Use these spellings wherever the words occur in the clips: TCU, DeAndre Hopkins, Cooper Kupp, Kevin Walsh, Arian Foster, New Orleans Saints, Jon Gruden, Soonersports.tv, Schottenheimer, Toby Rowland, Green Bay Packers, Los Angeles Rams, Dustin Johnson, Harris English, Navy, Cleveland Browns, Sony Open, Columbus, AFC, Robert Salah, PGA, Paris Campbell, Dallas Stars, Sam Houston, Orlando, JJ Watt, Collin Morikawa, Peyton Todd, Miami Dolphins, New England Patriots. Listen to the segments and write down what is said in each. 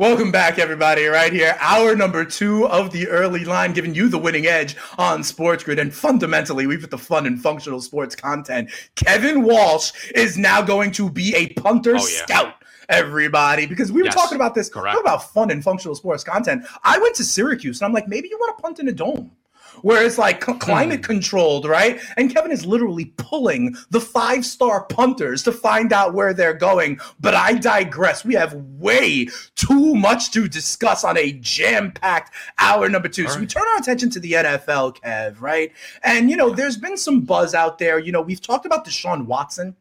Welcome back, everybody, right here. Hour number two of the early line, giving you the winning edge on SportsGrid. And fundamentally, we put the fun and functional sports content. Kevin Walsh is now going to be a punter scout, everybody, because we were talking about this, about fun and functional sports content. I went to Syracuse, and I'm like, maybe you want to punt in a dome, where it's like climate controlled, right? And Kevin is literally pulling the five-star punters to find out where they're going. But I digress. We have way too much to discuss on a jam-packed hour number two. All right. So we turn our attention to the NFL, Kev, right? And, you know, there's been some buzz out there. You know, we've talked about Deshaun Watson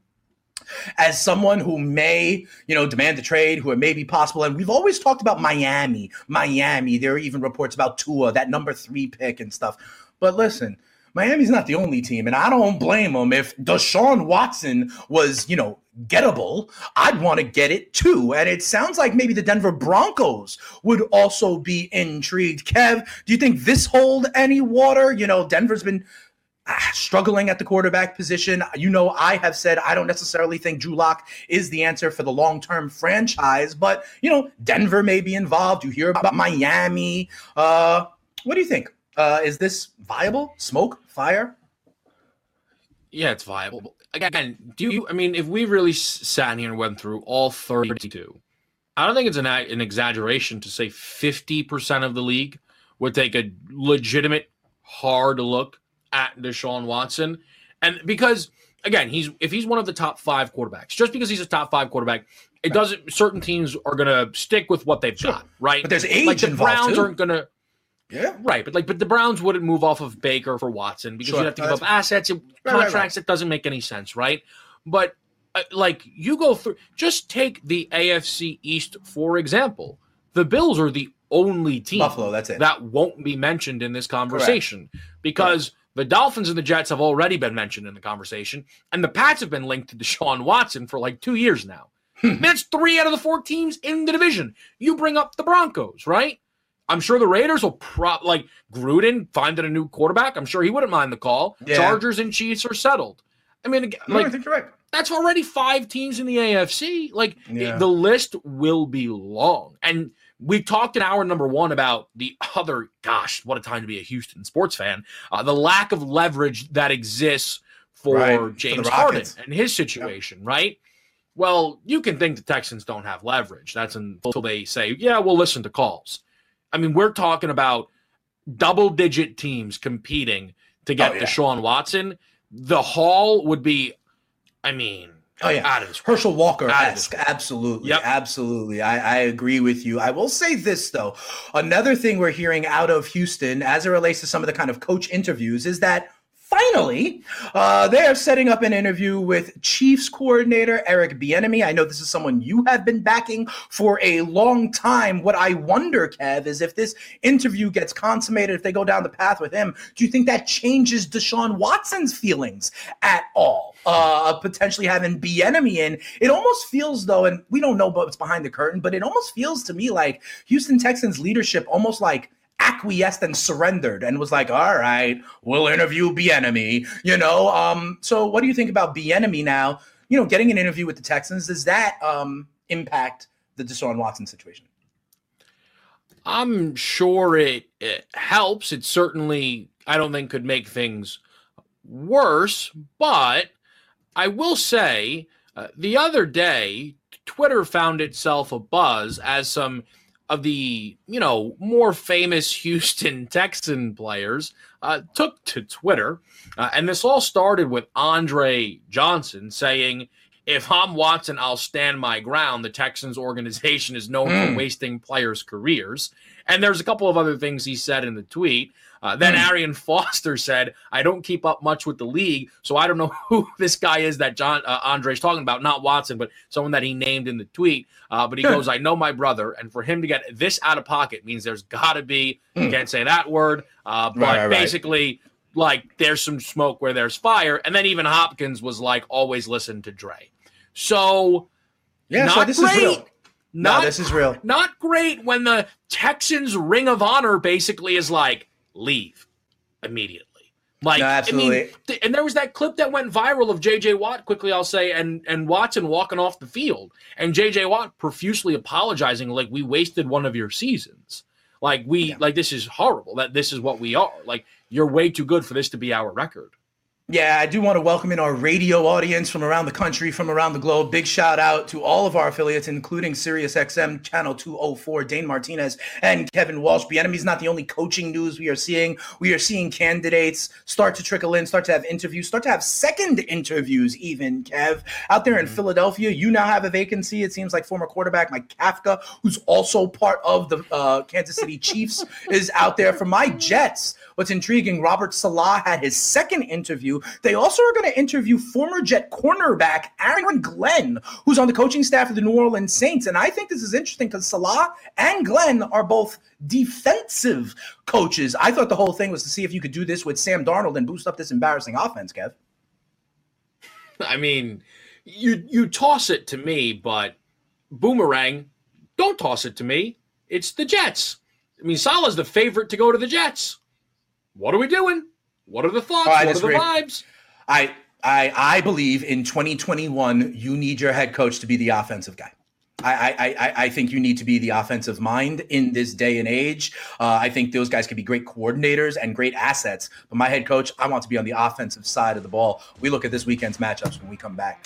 as someone who may, you know, demand a trade, who it may be possible. And we've always talked about Miami. There are even reports about Tua, that number 3 pick and stuff. But listen, Miami's not the only team, and I don't blame them. If Deshaun Watson was, you know, gettable, I'd want to get it too. And it sounds like maybe the Denver Broncos would also be intrigued. Kev, do you think this hold any water? You know, Denver's been struggling at the quarterback position. You know, I have said I don't necessarily think Drew Lock is the answer for the long-term franchise, but, you know, Denver may be involved. You hear about Miami. What do you think? Is this viable? Smoke? Fire? Yeah, it's viable. Again, if we really sat in here and went through all 32, I don't think it's an exaggeration to say 50% of the league would take a legitimate hard look at Deshaun Watson. And because, again, if he's one of the top 5 quarterbacks, just because he's a top 5 quarterback, it doesn't. Certain teams are going to stick with what they've got, right? But there's age involved too. Like the Browns aren't going to, but the Browns wouldn't move off of Baker for Watson because you have to give up assets and contracts. That doesn't make any sense, right? But you go through, just take the AFC East for example. The Bills are the only team, Buffalo, that's it, that won't be mentioned in this conversation because. The Dolphins and the Jets have already been mentioned in the conversation, and the Pats have been linked to Deshaun Watson for 2 years now. That's 3 out of the 4 teams in the division. You bring up the Broncos, right? I'm sure the Raiders will Gruden finding a new quarterback. I'm sure he wouldn't mind the call. Yeah. Chargers and Chiefs are settled. I mean, I think you're right. That's already 5 teams in the AFC. The list will be long. And we talked in hour number 1 about the other, gosh, what a time to be a Houston sports fan, the lack of leverage that exists for James Harden and his situation, right? Well, you can think the Texans don't have leverage. That's until they say, yeah, we'll listen to calls. I mean, we're talking about double-digit teams competing to get Deshaun Watson. The haul would be, out of this Herschel Walker-esque. Absolutely. Yep. Absolutely. I agree with you. I will say this, though. Another thing we're hearing out of Houston as it relates to some of the kind of coach interviews is that finally, they are setting up an interview with Chiefs coordinator Eric Bieniemy. I know this is someone you have been backing for a long time. What I wonder, Kev, is if this interview gets consummated, if they go down the path with him, do you think that changes Deshaun Watson's feelings at all? Potentially having Bieniemy in, it almost feels though, and we don't know what's behind the curtain, but it almost feels to me like Houston Texans leadership almost acquiesced and surrendered and was like, all right, we'll interview Bieniemy, you know? So what do you think about Bieniemy now, you know, getting an interview with the Texans? Does that impact the Deshaun Watson situation? I'm sure it helps. It certainly, I don't think, could make things worse, but I will say the other day, Twitter found itself abuzz as some of the, you know, more famous Houston Texan players took to Twitter. And this all started with Andre Johnson saying If I'm Watson, I'll stand my ground. The Texans organization is known for wasting players' careers. And there's a couple of other things he said in the tweet. Then Arian Foster said, I don't keep up much with the league, so I don't know who this guy is that Andre's talking about. Not Watson, but someone that he named in the tweet. But he goes, I know my brother. And for him to get this out of pocket means there's got to be, you can't say that word, but basically – like, there's some smoke where there's fire. And then even Hopkins was like, always listen to Dre. So, yeah, so this is real. No, this is real. Not great when the Texans' ring of honor basically is like, leave immediately. Like, no, absolutely. I mean, and there was that clip that went viral of JJ Watt, quickly I'll say, and Watson walking off the field. And JJ Watt profusely apologizing, like, we wasted one of your seasons. Like, like, this is horrible. That this is what we are. Like, you're way too good for this to be our record. Yeah, I do want to welcome in our radio audience from around the country, from around the globe. Big shout out to all of our affiliates, including SiriusXM Channel 204, Dane Martinez and Kevin Walsh. Bieniemy is not the only coaching news we are seeing. We are seeing candidates start to trickle in, start to have interviews, start to have second interviews even, Kev. Out there in Philadelphia, you now have a vacancy. It seems like former quarterback Mike Kafka, who's also part of the Kansas City Chiefs, is out there. For my Jets, what's intriguing, Robert Salah had his second interview. They also are going to interview former Jet cornerback Aaron Glenn, who's on the coaching staff of the New Orleans Saints. And I think this is interesting because Salah and Glenn are both defensive coaches. I thought the whole thing was to see if you could do this with Sam Darnold and boost up this embarrassing offense, Kev. I mean, you toss it to me, but boomerang, don't toss it to me. It's the Jets. I mean, Salah's the favorite to go to the Jets. What are we doing? What are the thoughts? What are the vibes? I believe in 2021, you need your head coach to be the offensive guy. I think you need to be the offensive mind in this day and age. I think those guys could be great coordinators and great assets. But my head coach, I want to be on the offensive side of the ball. We look at this weekend's matchups when we come back.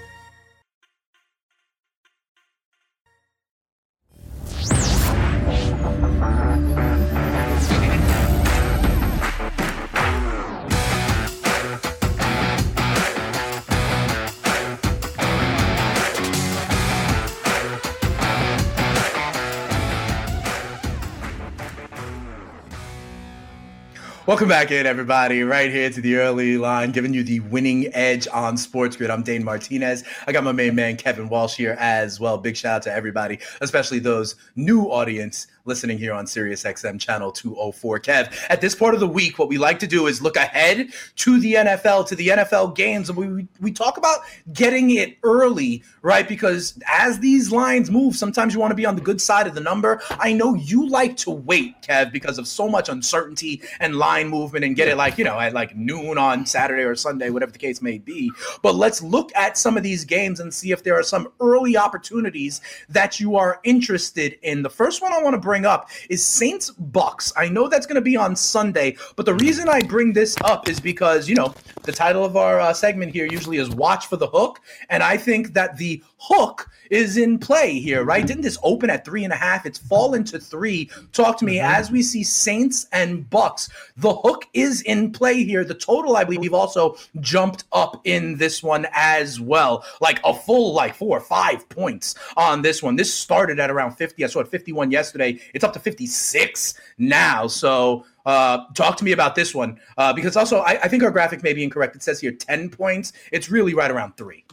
Welcome back in, everybody, right here to the early line, giving you the winning edge on SportsGrid. I'm Dane Martinez. I got my main man, Kevin Walsh, here as well. Big shout out to everybody, especially those new audience listening here on SiriusXM Channel 204. Kev, at this part of the week, what we like to do is look ahead to the NFL, to the NFL games. And we talk about getting it early, right? Because as these lines move, sometimes you want to be on the good side of the number. I know you like to wait, Kev, because of so much uncertainty and line movement, and get it like, you know, at like noon on Saturday or Sunday, whatever the case may be. But let's look at some of these games and see if there are some early opportunities that you are interested in. The first one I want to bring up is Saints-Bucks. I know that's going to be on Sunday, but the reason I bring this up is because, you know, the title of our segment here usually is Watch for the Hook, and I think that the hook is in play here, right? Didn't this open at 3.5? It's fallen to 3. Talk to me as we see Saints and Bucks. The hook is in play here. The total, I believe, also jumped up in this one as well, like a full, like 4 or 5 points on this one. This started at around 50. I saw it 51 yesterday. It's up to 56 now. So talk to me about this one, because also I think our graphic may be incorrect. It says here 10 points. It's really right around 3.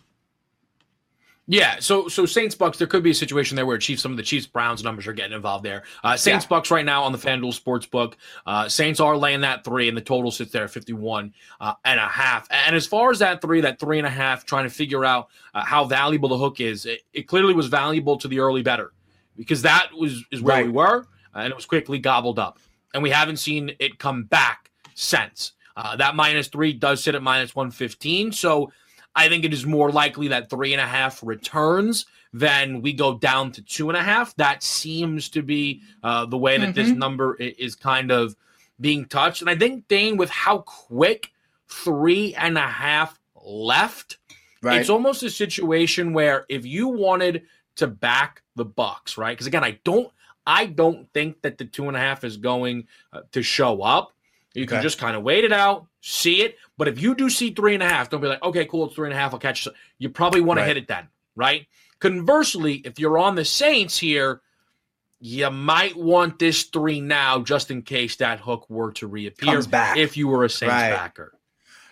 Yeah, so Saints-Bucks, there could be a situation there where Chiefs, some of the Chiefs-Browns numbers are getting involved there. Saints-Bucks right now on the FanDuel Sportsbook. Saints are laying that 3, and the total sits there at 51.5. And as far as that 3, that 3.5, trying to figure out how valuable the hook is, it clearly was valuable to the early better, because that is where we were, and it was quickly gobbled up. And we haven't seen it come back since. That -3 does sit at -115, so I think it is more likely that 3.5 returns than we go down to 2.5. That seems to be the way that this number is kind of being touched. And I think, Dane, with how quick 3.5 left, it's almost a situation where if you wanted to back the Bucks, right? Because again, I don't think that the 2.5 is going to show up. You can just kind of wait it out, see it. But if you do see 3.5, don't be like, okay, cool, it's 3.5, I'll catch it. You probably want to hit it then, right? Conversely, if you're on the Saints here, you might want this 3 now just in case that hook were to reappear. Comes back. If you were a Saints backer.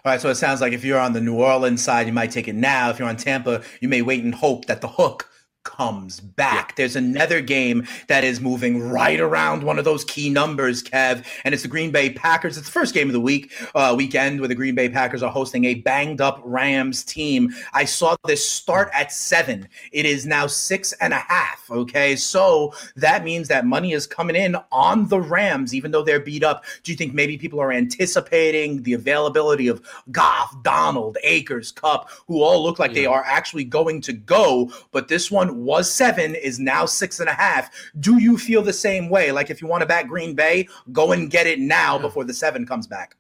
All right, so it sounds like if you're on the New Orleans side, you might take it now. If you're on Tampa, you may wait and hope that the hook comes back. There's another game that is moving right around one of those key numbers, Kev, and it's the Green Bay Packers. It's the first game of the weekend where the Green Bay Packers are hosting a banged-up Rams team. I saw this start at 7. It is now 6.5, okay? So that means that money is coming in on the Rams, even though they're beat up. Do you think maybe people are anticipating the availability of Goff, Donald, Akers, Kupp, who all look like they are actually going to go, but this one was 7, is now 6.5. Do you feel the same way? Like, if you want to back Green Bay, go and get it now before the 7 comes back.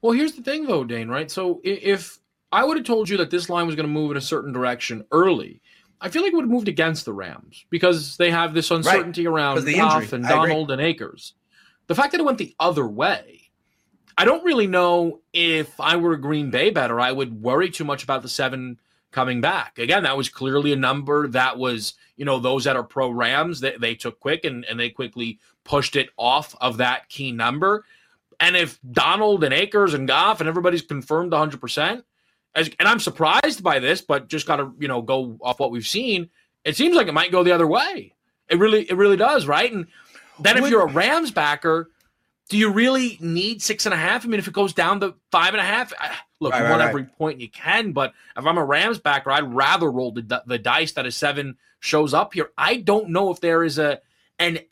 Well, here's the thing, though, Dane, right? So if I would have told you that this line was going to move in a certain direction early, I feel like it would have moved against the Rams because they have this uncertainty around Goff and Donald and Akers. The fact that it went the other way, I don't really know if I were a Green Bay better, I would worry too much about the 7 coming back. Again, that was clearly a number that was, you know, those that are pro Rams, they took quick and they quickly pushed it off of that key number. And if Donald and Akers and Goff and everybody's confirmed 100%, and I'm surprised by this, but just got to, you know, go off what we've seen, it seems like it might go the other way. It really does, right? And then if you're a Rams backer, do you really need 6.5? I mean, if it goes down to 5.5, look, you want every point you can, but if I'm a Rams backer, I'd rather roll the dice that a 7 shows up here. I don't know if there is an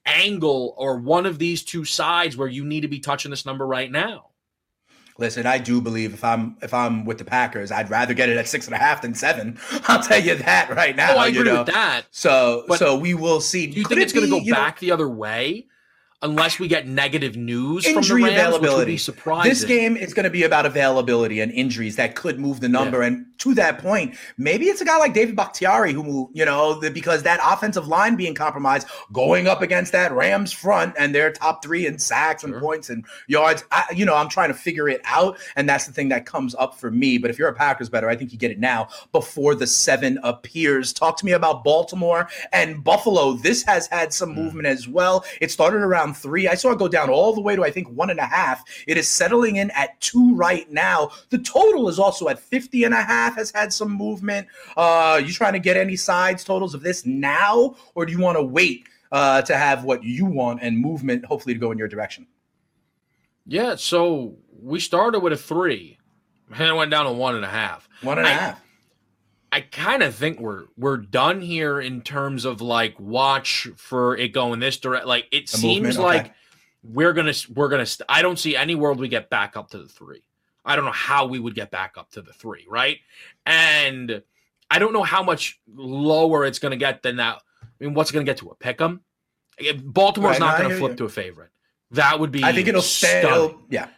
angle or one of these two sides where you need to be touching this number right now. Listen, I do believe if I'm with the Packers, I'd rather get it at 6.5 than 7. I'll tell you that right now. Oh, I agree with that. So we will see. Do you think it's going to go back the other way? Unless we get negative news from the Rams, availability, which would be surprising. This game is going to be about availability and injuries that could move the number. Yeah. And to that point, maybe it's a guy like David Bakhtiari who, you know, because that offensive line being compromised, going up against that Rams front and their top 3 in sacks and points and yards. I'm trying to figure it out, and that's the thing that comes up for me. But if you're a Packers better, I think you get it now before the 7 appears. Talk to me about Baltimore and Buffalo. This has had some movement as well. It started around 3. I saw it go down all the way to, I think, 1.5. It is settling in at 2 right now. The total is also at 50.5, has had some movement. You trying to get any sides totals of this now, or do you want to wait to have what you want and movement hopefully to go in your direction? Yeah, so we started with a 3 and it went down to 1.5. 1.5. I kind of think we're done here in terms of like watch for it going this direct. Like it seems like we're gonna I don't see any world we get back up to the 3. I don't know how we would get back up to the 3, right? And I don't know how much lower it's gonna get than that. I mean, what's it gonna get to? A pick 'em? Baltimore's not gonna flip to a favorite. That would be. I think it'll stay. Yeah.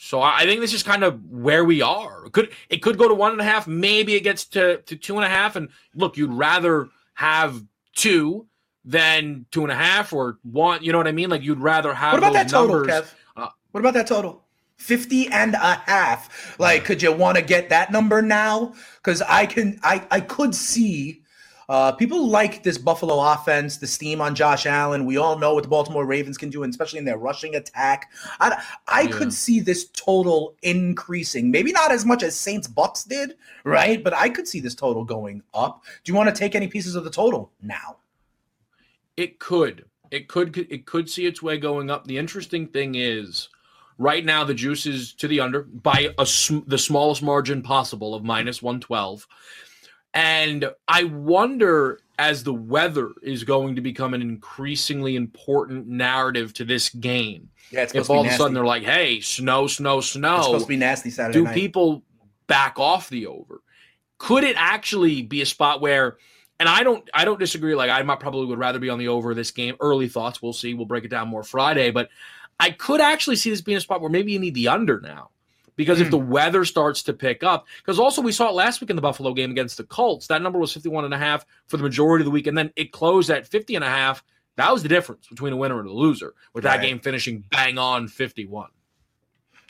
So I think this is kind of where we are. It could go to 1.5. Maybe it gets to 2.5. And look, you'd rather have 2 than 2.5 or 1. You know what I mean? Like you'd rather have. What about those that total, numbers, Kev? What about that total? 50.5. Like, could you want to get that number now? Because I could see. People like this Buffalo offense, the steam on Josh Allen. We all know what the Baltimore Ravens can do, and especially in their rushing attack. I could see this total increasing. Maybe not as much as Saints-Bucks did, right? But I could see this total going up. Do you want to take any pieces of the total now? It could see its way going up. The interesting thing is, right now the juice is to the under by the smallest margin possible of minus 112. And I wonder, as the weather is going to become an increasingly important narrative to this game, if all of a sudden they're like, hey, snow. It's supposed to be nasty Saturday night. back off the over. Could it actually be a spot where, and I don't disagree, like I might probably would rather be on the over this game. Early thoughts, we'll see. We'll break it down more Friday. But I could actually see this being a spot where maybe you need the under now. Because if the weather starts to pick up, because also we saw it last week in the Buffalo game against the Colts, that number was 51.5 for the majority of the week, and then it closed at 50.5. That was the difference between a winner and a loser, with that game finishing bang on 51.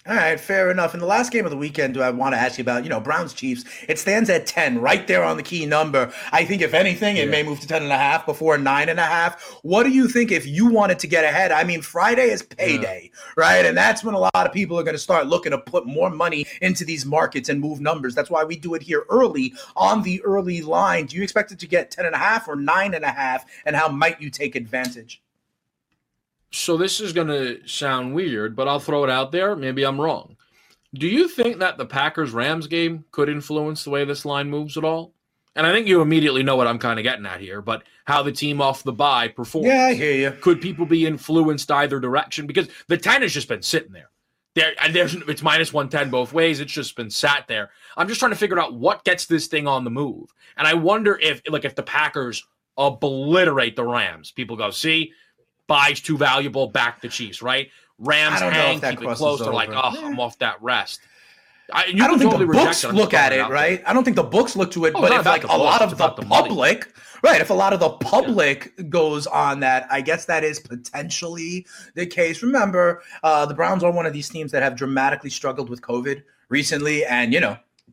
All right, fair enough. And the last game of the weekend, do I want to ask you about, Browns Chiefs? It stands at 10, right there on the key number. I think, if anything, it may move to 10.5 before 9.5. What do you think if you wanted to get ahead? I mean, Friday is payday, right? And that's when a lot of people are going to start looking to put more money into these markets and move numbers. That's why we do it here early on the early line. Do you expect it to get 10.5 or 9.5? And how might you take advantage? So this is going to sound weird, but I'll throw it out there. Maybe I'm wrong. Do you think that the Packers-Rams game could influence the way this line moves at all? And I think you immediately know what I'm kind of getting at here, but how the team off the bye performs. Yeah, I hear you. Could people be influenced either direction? Because the 10 has just been sitting there. It's minus 110 both ways. It's just been sat there. I'm just trying to figure out what gets this thing on the move. And I wonder if the Packers obliterate the Rams. People go, see? Buys too valuable, back the Chiefs, right? Rams hang, keep it close. They're like, I'm off that rest. I don't think the books look at it, right? I don't think the books look to it, but if like a lot of the public, right, if a lot of the public goes on that, I guess that is potentially the case. Remember, the Browns are one of these teams that have dramatically struggled with COVID recently, and,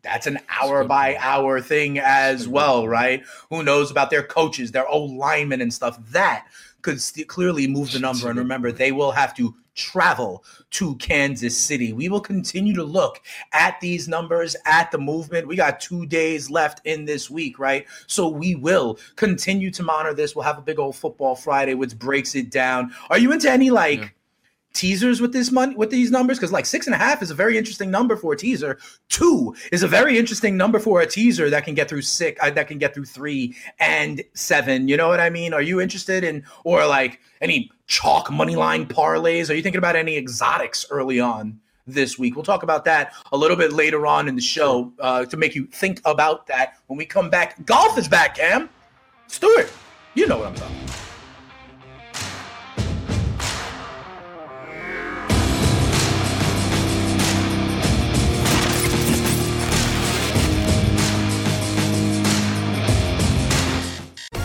that's an hour-by-hour thing as well, right? Who knows about their coaches, their old linemen and stuff. That could clearly move the number. And remember, they will have to travel to Kansas City. We will continue to look at these numbers, at the movement. We got 2 days left in this week, right? So we will continue to monitor this. We'll have a big old football Friday, which breaks it down. Are you into any teasers with this money, with these numbers? Because 6.5 is a very interesting number for a teaser. 2 is a very interesting number for a teaser that can get through 3 and 7. You know what I mean? Are you interested in any chalk money line parlays? Are you thinking about any exotics early on this week? We'll talk about that a little bit later on in the show to make you think about that when we come back. Golf is back, Cam. Stuart, you know what I'm talking about.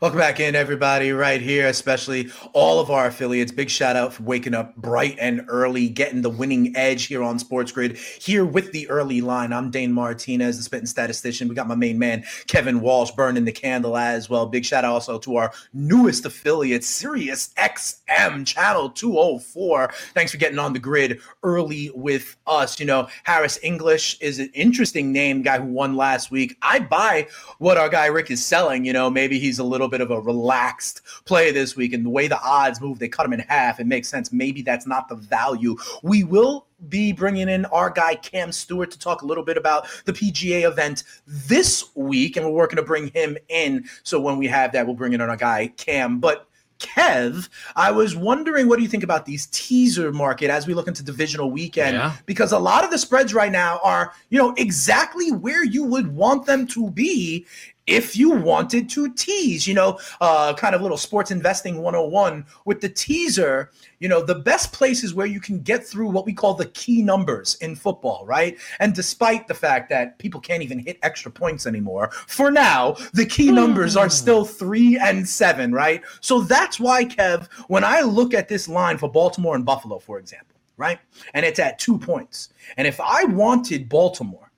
Welcome back in, everybody, right here, especially all of our affiliates. Big shout out for waking up bright and early, getting the winning edge here on Sports Grid, here with the early line. I'm Dane Martinez, the spitting statistician. We got my main man, Kevin Walsh, burning the candle as well. Big shout out also to our newest affiliate, SiriusXM, Channel 204. Thanks for getting on the grid early with us. Harris English is an interesting name, guy who won last week. I buy what our guy Rick is selling. Maybe he's a little bit of a relaxed play this week, and the way the odds move, they cut them in half. It makes sense. Maybe that's not the value. We will be bringing in our guy Cam Stewart to talk a little bit about the PGA event this week, and we're working to bring him in. So when we have that, we'll bring in our guy Cam. But Kev, I was wondering, what do you think about these teaser market as we look into divisional weekend? Yeah. Because a lot of the spreads right now are, exactly where you would want them to be if you wanted to tease. Kind of little sports investing 101 with the teaser. The best places where you can get through what we call the key numbers in football, right? And despite the fact that people can't even hit extra points anymore, for now, the key numbers are still 3 and 7, right? So that's why, Kev, when I look at this line for Baltimore and Buffalo, for example, right? And it's at 2 points. And if I wanted Baltimore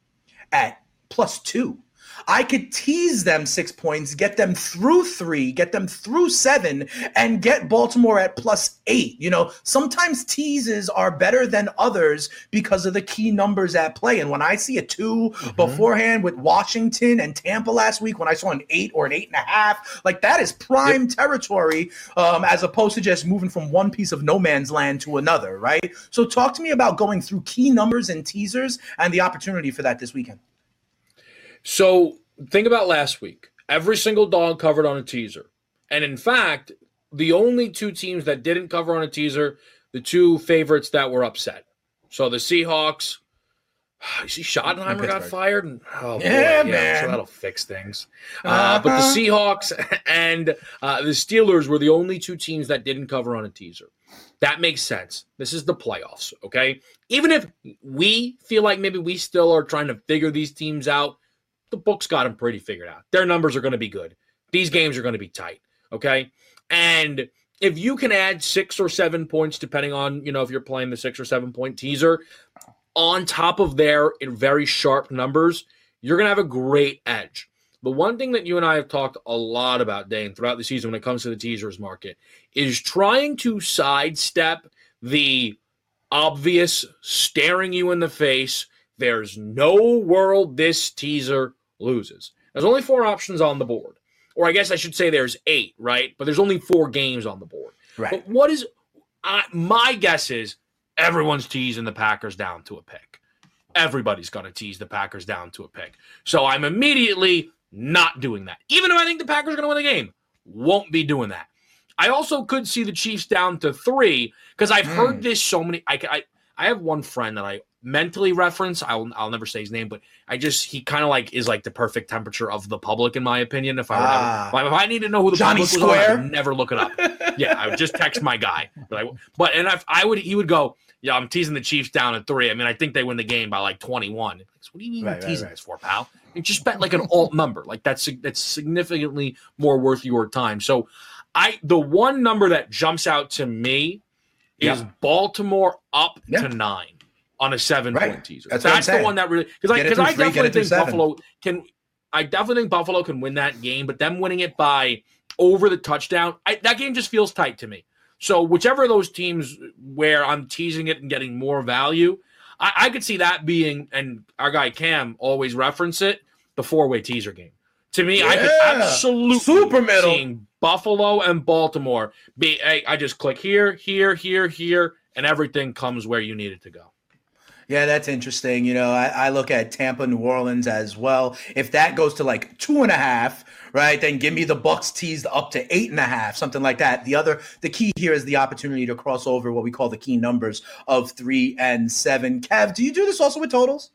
at +2, I could tease them 6 points, get them through three, get them through seven, and get Baltimore at +8. You know, sometimes teases are better than others because of the key numbers at play. And when I see a 2 beforehand with Washington and Tampa last week, when I saw an 8 or an 8.5, like that is prime territory, as opposed to just moving from one piece of no man's land to another, right? So talk to me about going through key numbers and teasers and the opportunity for that this weekend. So think about last week. Every single dog covered on a teaser. And in fact, the only two teams that didn't cover on a teaser, the two favorites that were upset. So the Seahawks, you see Schottenheimer got fired. And, so that'll fix things. But the Seahawks and the Steelers were the only two teams that didn't cover on a teaser. That makes sense. This is the playoffs, okay? Even if we feel like maybe we still are trying to figure these teams out, the books got them pretty figured out. Their numbers are going to be good. These games are going to be tight, okay? And if you can add 6 or 7 points, depending on, you know, if you're playing the 6 or 7 point teaser, on top of their very sharp numbers, you're going to have a great edge. The one thing that you and I have talked a lot about, Dane, throughout the season when it comes to the teasers market is trying to sidestep the obvious staring you in the face, there's no world this teaser loses. There's only 4 options on the board. Or I guess I should say there's 8, right? But there's only 4 games on the board. Right. But what is my guess is everyone's teasing the Packers down to a pick. Everybody's going to tease the Packers down to a pick. So I'm immediately not doing that. Even if I think the Packers are going to win the game, won't be doing that. I also could see the Chiefs down to 3 because I've heard this so many. I have one friend that I mentally reference. I'll never say his name, but he kind of like is like the perfect temperature of the public, in my opinion. If I were ever, if I need to know who the Johnny public Square was, I would never look it up. Yeah, I would just text my guy. He would go, yeah, I'm teasing the Chiefs down at 3. I mean, I think they win the game by like 21. What do you mean teasing this for, pal? You just bet like an alt number. Like that's significantly more worth your time. So, the one number that jumps out to me is Baltimore up to 9. On a 7-point teaser. That's the one that really – because I definitely think Buffalo can – I definitely think Buffalo can win that game, but them winning it by over the touchdown, that game just feels tight to me. So whichever of those teams where I'm teasing it and getting more value, I could see that being – and our guy Cam always reference it, the 4-way teaser game. To me, I could absolutely seeing Buffalo and Baltimore be – I just click here, and everything comes where you need it to go. Yeah, that's interesting. You know, I look at Tampa, New Orleans as well. If that goes to like 2.5, right, then give me the Bucks teased up to 8.5, something like that. The key here is the opportunity to cross over what we call the key numbers of 3 and 7. Kev, do you do this also with totals?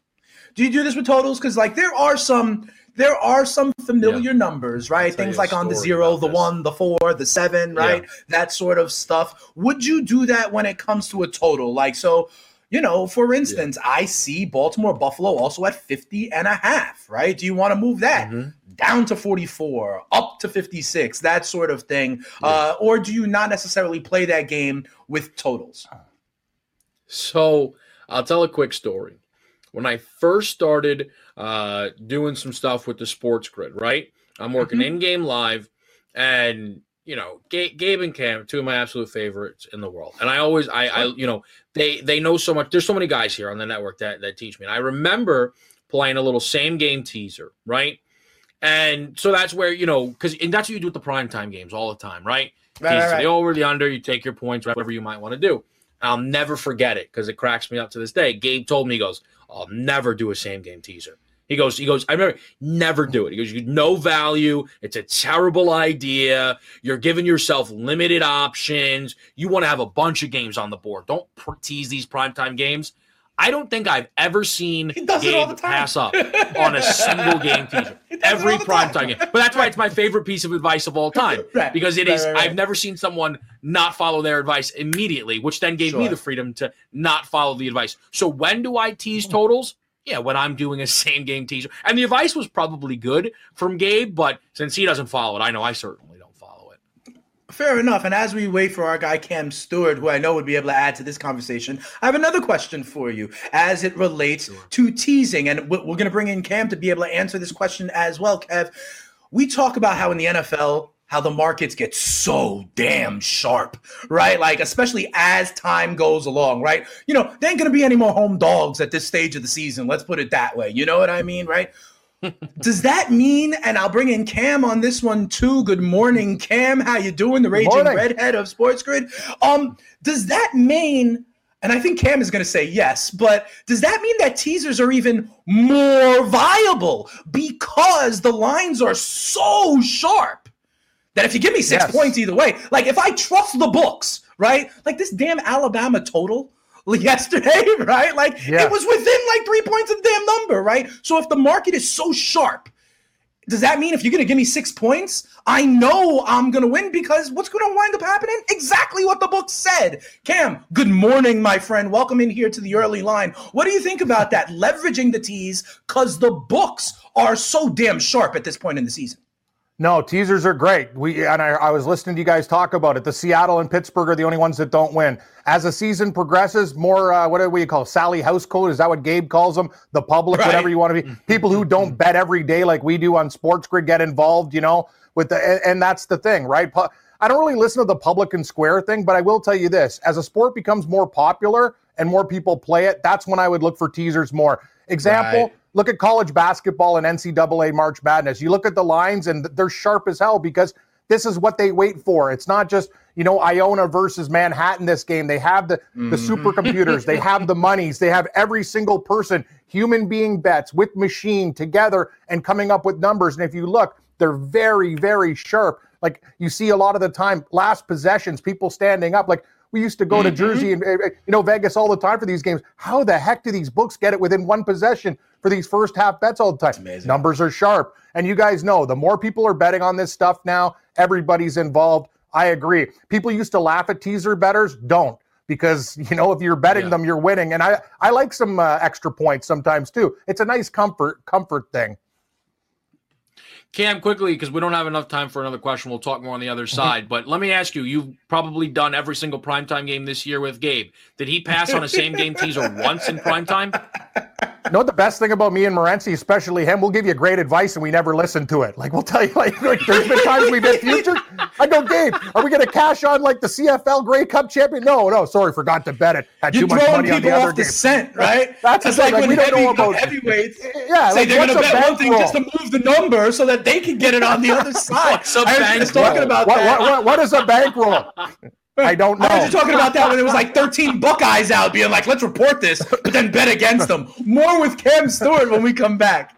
Because like there are some familiar numbers, right? Things like on the 0, the 1, the 4, the 7, right? Yeah. That sort of stuff. Would you do that when it comes to a total? Like, so you know, for instance, I see Baltimore, Buffalo also at 50.5, right? Do you want to move that down to 44, up to 56, that sort of thing? Yeah. Or do you not necessarily play that game with totals? So I'll tell a quick story. When I first started doing some stuff with the SportsGrid, right? I'm working in-game live and you know, Gabe and Cam, two of my absolute favorites in the world. And I always, you know, they know so much. There's so many guys here on the network that teach me. And I remember playing a little same game teaser, right? And so that's where, you know, and that's what you do with the primetime games all the time, right? The over, the under, you take your points, whatever you might want to do. I'll never forget it because it cracks me up to this day. Gabe told me, he goes, I'll never do a same game teaser. He goes, I remember, never do it. He goes, no value. It's a terrible idea. You're giving yourself limited options. You want to have a bunch of games on the board. Don't tease these primetime games. I don't think I've ever seen Gabe pass up on a single game teaser. Every primetime game. But that's why it's my favorite piece of advice of all time. Right. Because it is, I've never seen someone not follow their advice immediately, which then gave me the freedom to not follow the advice. So when do I tease totals? Yeah, when I'm doing a same-game teaser. And the advice was probably good from Gabe, but since he doesn't follow it, I know I certainly don't follow it. Fair enough. And as we wait for our guy Cam Stewart, who I know would be able to add to this conversation, I have another question for you as it relates to teasing. And we're going to bring in Cam to be able to answer this question as well, Kev. We talk about how in the NFL, how the markets get so damn sharp, right? Like, especially as time goes along, right? You know, there ain't going to be any more home dogs at this stage of the season. Let's put it that way. You know what I mean, right? Does that mean, and I'll bring in Cam on this one too. Good morning, Cam. How you doing? The raging redhead of SportsGrid. Does that mean, and I think Cam is going to say yes, but does that mean that teasers are even more viable because the lines are so sharp that if you give me six points either way, like if I trust the books, right? Like this damn Alabama total yesterday, right? Like it was within like 3 points of the damn number, right? So if the market is so sharp, does that mean if you're going to give me 6 points, I know I'm going to win because what's going to wind up happening? Exactly what the book said. Cam, good morning, my friend. Welcome in here to the early line. What do you think about that? Leveraging the tease because the books are so damn sharp at this point in the season. No, teasers are great. I was listening to you guys talk about it. The Seattle and Pittsburgh are the only ones that don't win. As the season progresses, more, Sally Housecoat, is that what Gabe calls them? The public, whatever you want to be. People who don't bet every day like we do on SportsGrid get involved, you know, with and that's the thing, right? I don't really listen to the public and square thing, but I will tell you this. As a sport becomes more popular and more people play it, that's when I would look for teasers more. Example, look at college basketball and NCAA March Madness. You look at the lines, and they're sharp as hell because this is what they wait for. It's not just, you know, Iona versus Manhattan this game. They have the supercomputers. They have the monies. They have every single person, human being bets with machine together and coming up with numbers. And if you look, they're very, very sharp. Like you see a lot of the time, last possessions, people standing up like, we used to go to Jersey and Vegas all the time for these games. How the heck do these books get it within one possession for these first half bets all the time? That's amazing. Numbers are sharp. And you guys know, the more people are betting on this stuff now, everybody's involved. I agree. People used to laugh at teaser bettors. Don't. Because, you know, if you're betting them, you're winning. And I like some extra points sometimes too. It's a nice comfort thing. Cam, quickly, because we don't have enough time for another question. We'll talk more on the other side. But let me ask you, you've probably done every single primetime game this year with Gabe. Did he pass on a same-game teaser once in primetime? You know what the best thing about me and Morency, especially him, we'll give you great advice and we never listen to it. Like, we'll tell you, like there's been times we've been futures. I go, Gabe, are we going to cash on, like, the CFL Grey Cup champion? No, sorry, forgot to bet it. Had too much money on the other game. You're throwing people off the scent, right? That's like when we don't know about heavyweights say they're going to bet one thing just to move the number so that they can get it on the other side. What's a bank roll? What is a bank roll? I don't know. I was just talking about that when it was like 13 Buckeyes out being like, let's report this, but then bet against them. More with Cam Stewart when we come back.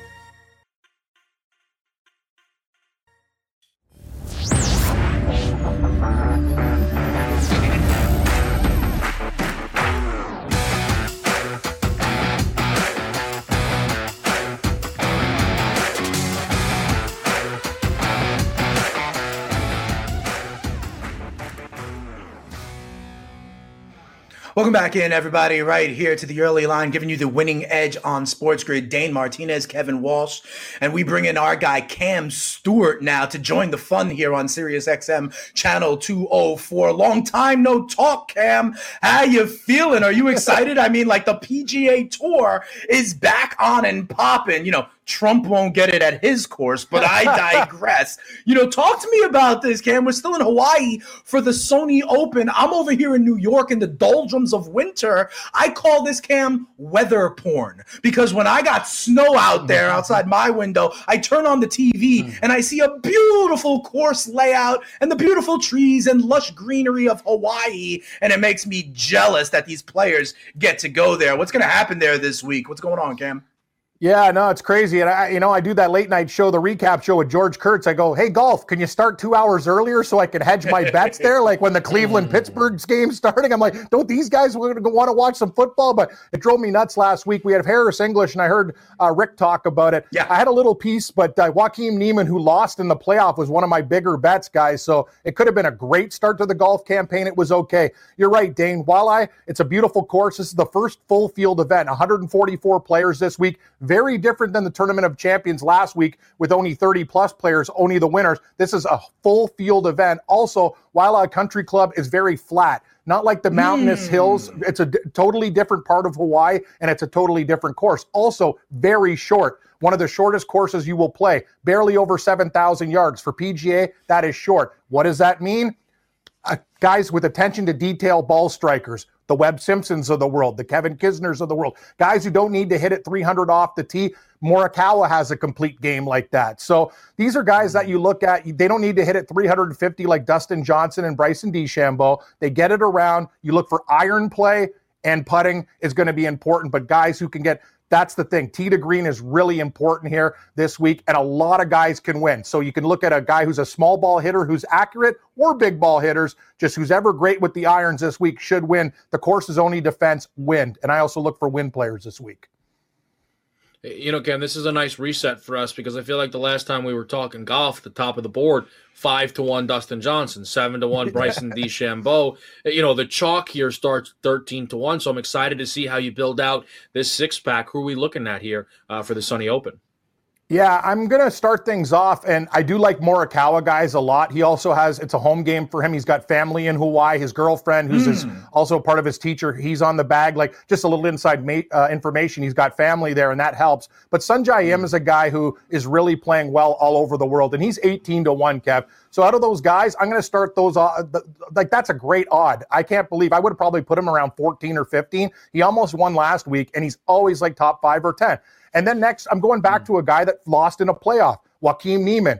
Welcome back in, everybody, right here to the early line, giving you the winning edge on SportsGrid. Dane Martinez, Kevin Walsh, and we bring in our guy Cam Stewart now to join the fun here on SiriusXM Channel 204. Long time no talk, Cam. How you feeling? Are you excited? I mean, like the PGA Tour is back on and popping. You know, Trump won't get it at his course, but I digress. You know, talk to me about this, Cam. We're still in Hawaii for the Sony Open. I'm over here in New York in the doldrums of winter. I call this, Cam, weather porn, because when I got snow out there outside my window, I turn on the TV and I see a beautiful course layout and the beautiful trees and lush greenery of Hawaii, and it makes me jealous that these players get to go there. What's going to happen there this week? What's going on, Cam? Yeah, no, it's crazy. And I do that late night show, the recap show with George Kurtz. I go, hey, golf, can you start 2 hours earlier so I can hedge my bets there? Like when the Cleveland-Pittsburgh game's starting, I'm like, don't these guys want to watch some football? But it drove me nuts last week. We had Harris English, and I heard Rick talk about it. Yeah. I had a little piece, but Joaquin Niemann, who lost in the playoff, was one of my bigger bets, guys. So it could have been a great start to the golf campaign. It was okay. You're right, Dane. Walleye, it's a beautiful course. This is the first full field event, 144 players this week. Very different than the Tournament of Champions last week with only 30-plus players, only the winners. This is a full-field event. Also, Wildlife Country Club is very flat, not like the mountainous hills. It's a totally different part of Hawaii, and it's a totally different course. Also, very short. One of the shortest courses you will play, barely over 7,000 yards. For PGA, that is short. What does that mean? Guys with attention to detail, ball strikers. The Webb Simpsons of the world, the Kevin Kisners of the world, guys who don't need to hit it 300 off the tee. Morikawa has a complete game like that. So these are guys that you look at. They don't need to hit it 350 like Dustin Johnson and Bryson DeChambeau. They get it around. You look for iron play, and putting is going to be important. But guys who can get, that's the thing. Tee to green is really important here this week, and a lot of guys can win. So you can look at a guy who's a small ball hitter who's accurate, or big ball hitters, just who's ever great with the irons this week should win. The course is only defense, wind. And I also look for wind players this week. You know, Ken, this is a nice reset for us because I feel like the last time we were talking golf, the top of the board, 5-1 Dustin Johnson, 7-1 Bryson DeChambeau. You know, the chalk here starts 13-1. So I'm excited to see how you build out this six pack. Who are we looking at here for the Sunny Open? Yeah, I'm going to start things off, and I do like Morikawa, guys, a lot. He also has, it's a home game for him. He's got family in Hawaii, his girlfriend, who's also part of his teacher. He's on the bag, like just a little inside information. He's got family there, and that helps. But Sunjay Im is a guy who is really playing well all over the world, and he's 18-1, Kev. So out of those guys, I'm going to start those. That's a great odd. I can't believe I would have probably put him around 14 or 15. He almost won last week, and he's always like top 5 or 10. And then next, I'm going back to a guy that lost in a playoff, Joaquin Niemann.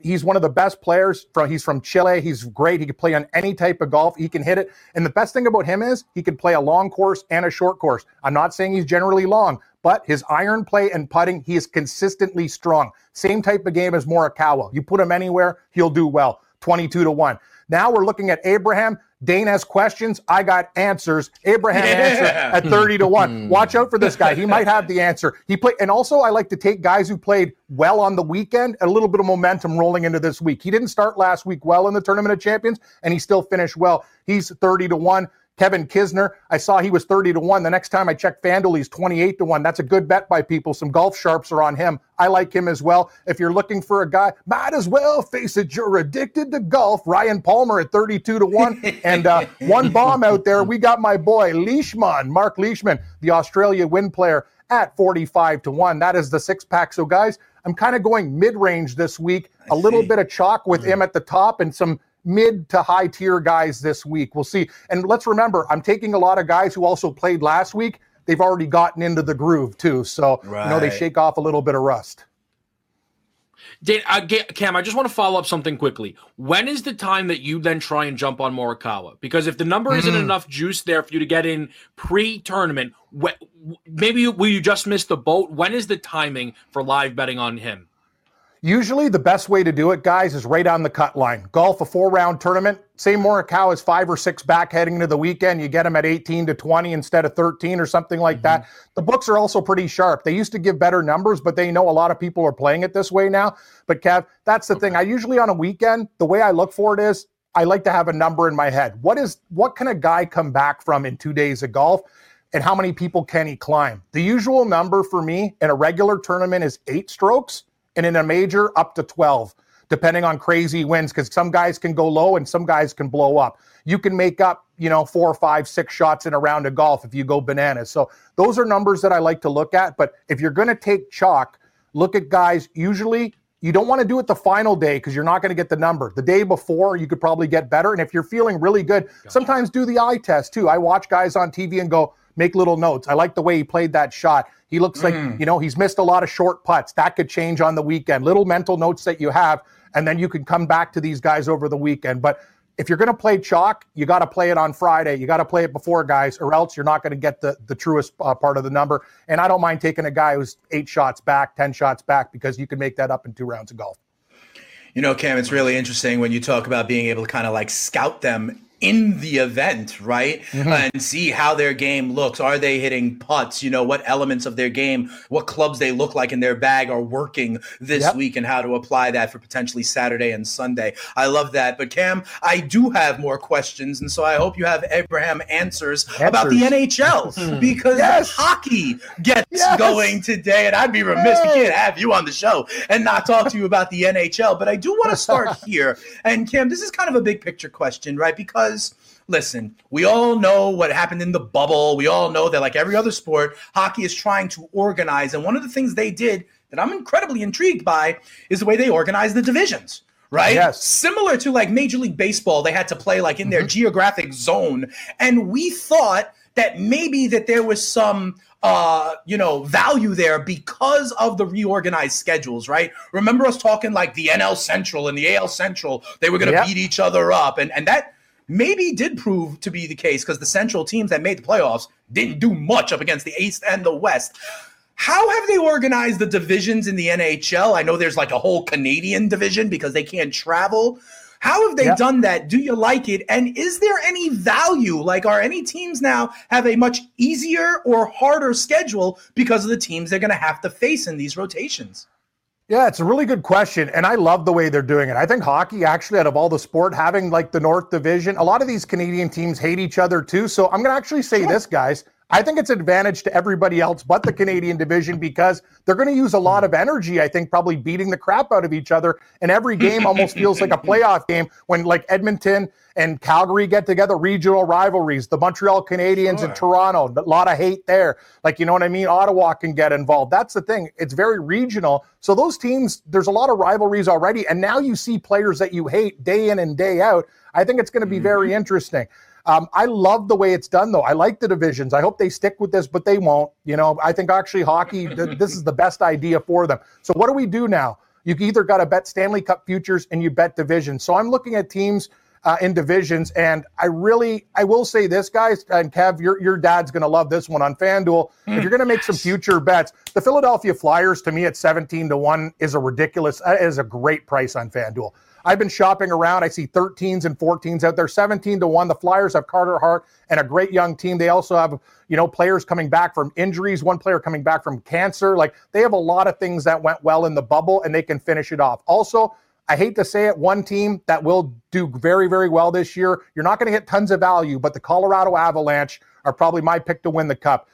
He's one of the best players. He's from Chile. He's great. He can play on any type of golf. He can hit it. And the best thing about him is he can play a long course and a short course. I'm not saying he's generally long, but his iron play and putting, he is consistently strong. Same type of game as Morikawa. You put him anywhere, he'll do well. 22-1. Now we're looking at Abraham. Dane has questions. I got answers. Abraham answer at 30-1. Watch out for this guy. He might have the answer. And also, I like to take guys who played well on the weekend, a little bit of momentum rolling into this week. He didn't start last week well in the Tournament of Champions, and he still finished well. He's 30-1. Kevin Kisner, I saw he was 30-1. The next time I checked FanDuel, he's 28-1. That's a good bet by people. Some golf sharps are on him. I like him as well. If you're looking for a guy, might as well face it. You're addicted to golf. Ryan Palmer at 32-1. And one bomb out there. We got my boy, Mark Leishman, the Australia wind player at 45-1. That is the six pack. So guys, I'm kind of going mid-range this week. A little bit of chalk with him at the top and some mid to high tier guys this week. We'll see. And let's remember, I'm taking a lot of guys who also played last week. They've already gotten into the groove too. So, they shake off a little bit of rust. Cam, I just want to follow up something quickly. When is the time that you then try and jump on Morikawa? Because if the number isn't enough juice there for you to get in pre-tournament, maybe you just missed the boat. When is the timing for live betting on him? Usually the best way to do it, guys, is right on the cut line. Golf, a 4-round tournament. Say Morikawa is 5 or 6 back heading into the weekend. You get him at 18-20 instead of 13 or something like that. The books are also pretty sharp. They used to give better numbers, but they know a lot of people are playing it this way now. But, Kev, that's the thing. I usually on a weekend, the way I look for it is I like to have a number in my head. What can a guy come back from in 2 days of golf? And how many people can he climb? The usual number for me in a regular tournament is 8 strokes. And in a major, up to 12, depending on crazy winds, because some guys can go low and some guys can blow up. You can make up, 4, 5, 6 shots in a round of golf if you go bananas. So those are numbers that I like to look at. But if you're going to take chalk, look at guys. Usually you don't want to do it the final day because you're not going to get the number. The day before, you could probably get better. And if you're feeling really good, sometimes do the eye test too. I watch guys on TV and go, make little notes. I like the way he played that shot. He looks like, he's missed a lot of short putts. That could change on the weekend. Little mental notes that you have, and then you can come back to these guys over the weekend. But if you're going to play chalk, you got to play it on Friday. You got to play it before, guys, or else you're not going to get the truest part of the number. And I don't mind taking a guy who's 8 shots back, 10 shots back, because you can make that up in 2 rounds of golf. You know, Cam, it's really interesting when you talk about being able to kind of like scout them in the event, right? Mm-hmm. And see how their game looks. Are they hitting putts? You know, what elements of their game, what clubs they look like in their bag are working this week, and how to apply that for potentially Saturday and Sunday. I love that. But Cam, I do have more questions. And so I hope you have Abraham answers. About the NHL, because hockey gets going today. And I'd be remiss if we can't have you on the show and not talk to you about the NHL. But I do want to start here. And Cam, this is kind of a big picture question, right? Because listen, we all know what happened in the bubble. We all know that, like every other sport, hockey is trying to organize. And one of the things they did that I'm incredibly intrigued by is the way they organized the divisions, right? Yes. Similar to like Major League Baseball, they had to play like in their geographic zone. And we thought that maybe that there was some value there because of the reorganized schedules, right? Remember us talking like the NL Central and the AL Central, they were going to beat each other up. And that maybe did prove to be the case, because the Central teams that made the playoffs didn't do much up against the East and the West. How have they organized the divisions in the NHL? I know there's like a whole Canadian division because they can't travel. How have they done that? Do you like it? And is there any value? Like, are any teams now have a much easier or harder schedule because of the teams they're going to have to face in these rotations? Yeah, it's a really good question, and I love the way they're doing it. I think hockey, actually, out of all the sport, having like the North Division, a lot of these Canadian teams hate each other too. So I'm going to actually say this, guys. I think it's an advantage to everybody else but the Canadian division, because they're going to use a lot of energy, I think, probably beating the crap out of each other. And every game almost feels like a playoff game when like Edmonton and Calgary get together, regional rivalries, the Montreal Canadiens and Toronto, a lot of hate there. Like, you know what I mean? Ottawa can get involved. That's the thing. It's very regional. So those teams, there's a lot of rivalries already. And now you see players that you hate day in and day out. I think it's going to be very interesting. I love the way it's done, though. I like the divisions. I hope they stick with this, but they won't. You know, I think actually hockey, this is the best idea for them. So what do we do now? You either got to bet Stanley Cup futures and you bet divisions. So I'm looking at teams in divisions, and I will say this, guys, and Kev, your dad's going to love this one on FanDuel. If you're going to make some future bets, the Philadelphia Flyers, to me, at 17-1 is a great price on FanDuel. I've been shopping around. I see 13s and 14s out there. 17-1. The Flyers have Carter Hart and a great young team. They also have, you know, players coming back from injuries, one player coming back from cancer. Like, they have a lot of things that went well in the bubble, and they can finish it off. Also, I hate to say it, one team that will do very, very well this year, you're not going to get tons of value, but the Colorado Avalanche are probably my pick to win the Cup.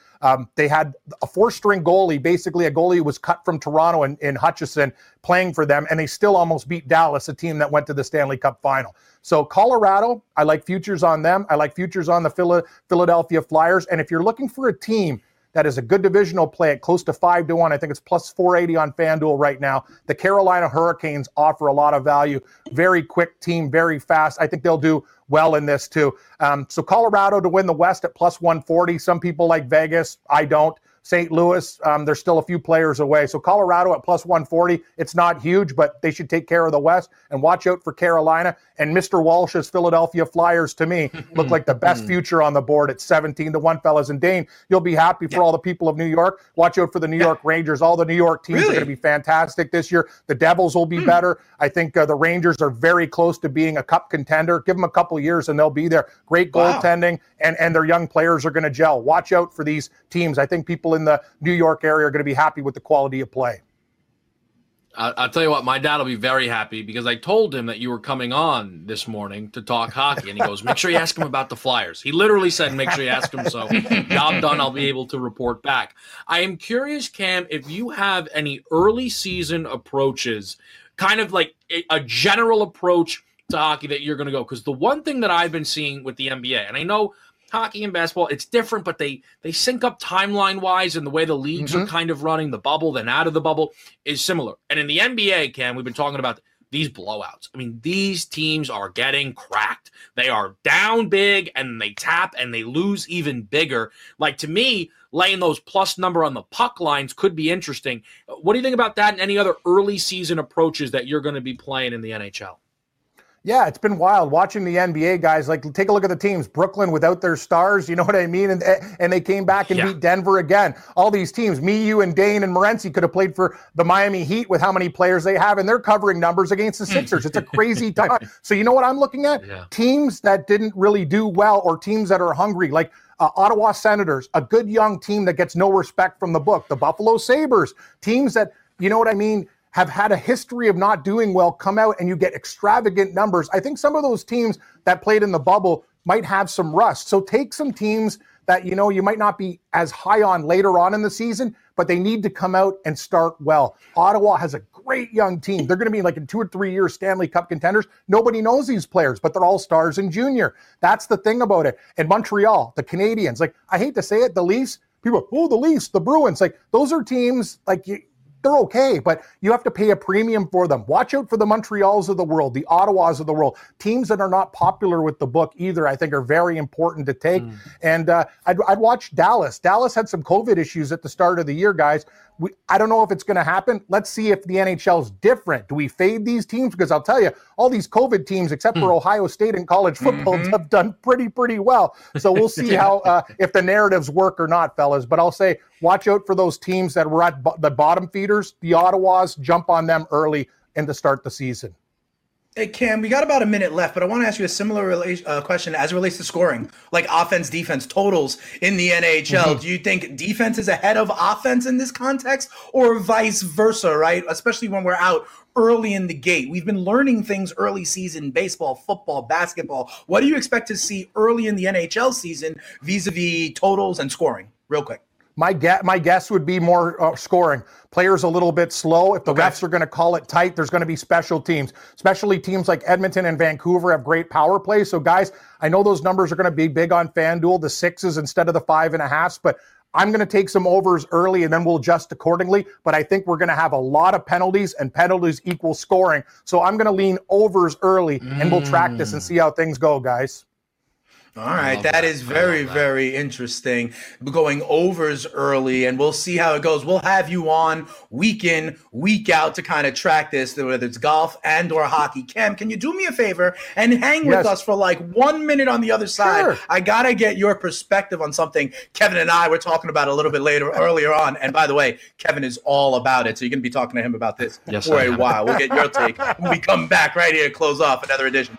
They had a 4-string goalie, basically a goalie who was cut from Toronto in Hutchison, playing for them, and they still almost beat Dallas, a team that went to the Stanley Cup final. So Colorado, I like futures on them. I like futures on the Philadelphia Flyers. And if you're looking for a team that is a good divisional play at close to 5-1, I think it's plus 480 on FanDuel right now, the Carolina Hurricanes offer a lot of value. Very quick team, very fast. I think they'll do well in this too. So Colorado to win the West at plus 140. Some people like Vegas. I don't. St. Louis, there's still a few players away. So Colorado at plus 140, it's not huge, but they should take care of the West, and watch out for Carolina. And Mr. Walsh's Philadelphia Flyers, to me, look like the best future on the board at 17-1, fellas. And Dane, you'll be happy for all the people of New York. Watch out for the New York Rangers. All the New York teams are going to be fantastic this year. The Devils will be better. I think the Rangers are very close to being a cup contender. Give them a couple years and they'll be there. Great goaltending, and their young players are going to gel. Watch out for these teams. I think people in the New York area are going to be happy with the quality of play. I'll tell you what, my dad will be very happy, because I told him that you were coming on this morning to talk hockey, and he goes, make sure you ask him about the Flyers. He literally said, make sure you ask him. So job done, I'll be able to report back. I am curious, Cam, if you have any early season approaches, kind of like a general approach to hockey that you're going to go, because the one thing that I've been seeing with the NBA, and I know hockey and basketball, it's different, but they sync up timeline-wise, and the way the leagues are kind of running, the bubble, then out of the bubble, is similar. And in the NBA, Cam, we've been talking about these blowouts. I mean, these teams are getting cracked. They are down big, and they tap, and they lose even bigger. Like, to me, laying those plus number on the puck lines could be interesting. What do you think about that, and any other early season approaches that you're going to be playing in the NHL? Yeah, it's been wild watching the NBA guys. Like, take a look at the teams. Brooklyn without their stars, you know what I mean? And they came back and beat Denver again. All these teams, me, you, and Dane and Morency could have played for the Miami Heat with how many players they have, and they're covering numbers against the Sixers. It's a crazy time. So you know what I'm looking at? Yeah. Teams that didn't really do well or teams that are hungry, like Ottawa Senators, a good young team that gets no respect from the book. The Buffalo Sabres, teams that, you know what I mean, have had a history of not doing well, come out and you get extravagant numbers. I think some of those teams that played in the bubble might have some rust. So take some teams that, you know, you might not be as high on later on in the season, but they need to come out and start well. Ottawa has a great young team. They're going to be like in 2 or 3 years Stanley Cup contenders. Nobody knows these players, but they're all stars in junior. That's the thing about it. And Montreal, the Canadiens, like, I hate to say it, the Leafs, people, oh, the Leafs, the Bruins, like, those are teams, like, they're okay, but you have to pay a premium for them. Watch out for the Montreals of the world, the Ottawas of the world. Teams that are not popular with the book either, I think, are very important to take. And I'd watch Dallas. Dallas had some COVID issues at the start of the year, guys. I don't know if it's going to happen. Let's see if the NHL's different. Do we fade these teams? Because I'll tell you, all these COVID teams, except for Ohio State and college football, have done pretty well. So we'll see how if the narratives work or not, fellas. But I'll say, watch out for those teams that were at the bottom feeders. The Ottawas, jump on them early and to start the season. Hey, Cam, we got about a minute left, but I want to ask you a similar question as it relates to scoring, like offense, defense, totals in the NHL. Do you think defense is ahead of offense in this context or vice versa, right? Especially when we're out early in the gate. We've been learning things early season, baseball, football, basketball. What do you expect to see early in the NHL season vis-a-vis totals and scoring? Real quick. My guess would be more scoring. Players a little bit slow. If the refs are going to call it tight, there's going to be special teams. Especially teams like Edmonton and Vancouver have great power plays. So, guys, I know those numbers are going to be big on FanDuel, the 6s instead of the 5.5s, but I'm going to take some overs early and then we'll adjust accordingly. But I think we're going to have a lot of penalties, and penalties equal scoring. So I'm going to lean overs early, and we'll track this and see how things go, guys. All right, that is very, very interesting. We're going overs early, and we'll see how it goes. We'll have you on week in, week out to kind of track this, whether it's golf and or hockey. Cam, can you do me a favor and hang with us for like 1 minute on the other side? Sure. I got to get your perspective on something Kevin and I were talking about a little bit later earlier on. And by the way, Kevin is all about it, so you're going to be talking to him about this for a while. We'll get your take when we come back right here to close off another edition.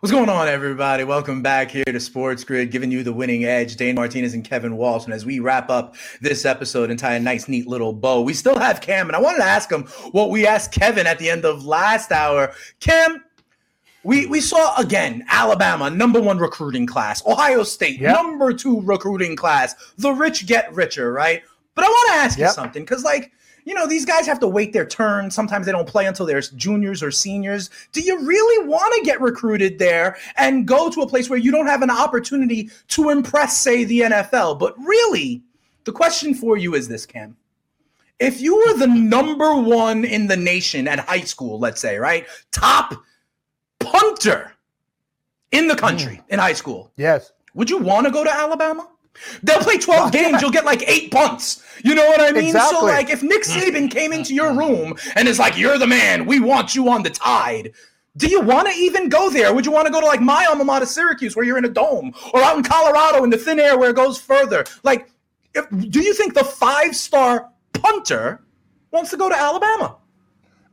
What's going on, everybody? Welcome back here to Sports Grid, giving you the winning edge. Dane Martinez and Kevin Walsh. And as we wrap up this episode and tie a nice, neat little bow, we still have Cam. And I wanted to ask him what we asked Kevin at the end of last hour. Cam, we saw, again, Alabama, #1 recruiting class. Ohio State, #2 recruiting class. The rich get richer, right? But I want to ask you something, because, like, you know, these guys have to wait their turn. Sometimes they don't play until they're juniors or seniors. Do you really want to get recruited there and go to a place where you don't have an opportunity to impress, say, the NFL? But really, the question for you is this, Cam. If you were the #1 in the nation at high school, let's say, right? Top punter in the country in high school. Yes. Would you want to go to Alabama? They'll play 12 games. You'll get like 8 punts. You know what I mean? Exactly. So, like, if Nick Saban came into your room and is like, you're the man, we want you on the Tide, do you want to even go there? Would you want to go to, like, my alma mater, Syracuse, where you're in a dome, or out in Colorado in the thin air where it goes further? Like, do you think the 5-star punter wants to go to Alabama?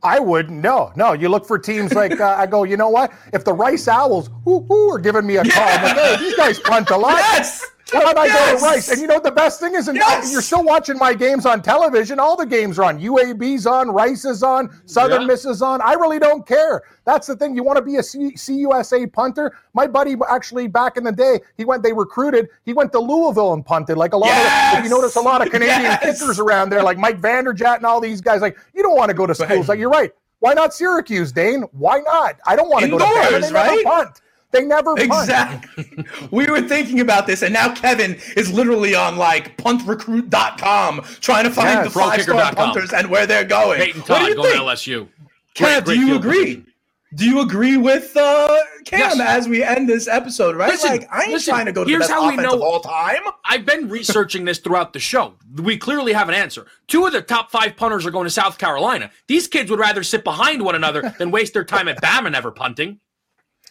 I wouldn't. No. You look for teams like, I go, you know what? If the Rice Owls are giving me a call, I'm like, hey, these guys punt a lot. Yes. Why am I going Rice? And you know what the best thing is? You're still watching my games on television. All the games are on. UAB's on. Rice is on. Southern Miss is on. I really don't care. That's the thing. You want to be a CUSA punter? My buddy, actually, back in the day, they recruited. He went to Louisville and punted. Like a lot of, if you notice a lot of Canadian kickers around there, like Mike Vanderjagt and all these guys. Like, you don't want to go to schools. Like, you're right. Why not Syracuse, Dane? Why not? I don't want to go to Canada. They never punt. They never punt. Exactly. We were thinking about this, and now Kevin is literally on like puntrecruit.com trying to find the five-star punters and where they're going. Peyton Todd going to LSU. Kev, do you agree? Position. Do you agree with Cam as we end this episode, right? Listen, like, I ain't trying to go to the best offense of all time. I've been researching this throughout the show. We clearly have an answer. Two of the top five punters are going to South Carolina. These kids would rather sit behind one another than waste their time at Bama never punting.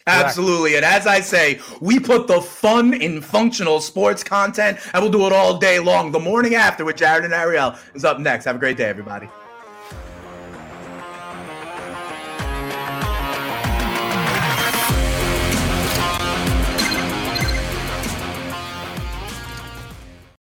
Absolutely. And as I say, we put the fun in functional sports content, and we'll do it all day long. The morning after with Jared and Ariel is up next. Have a great day, everybody.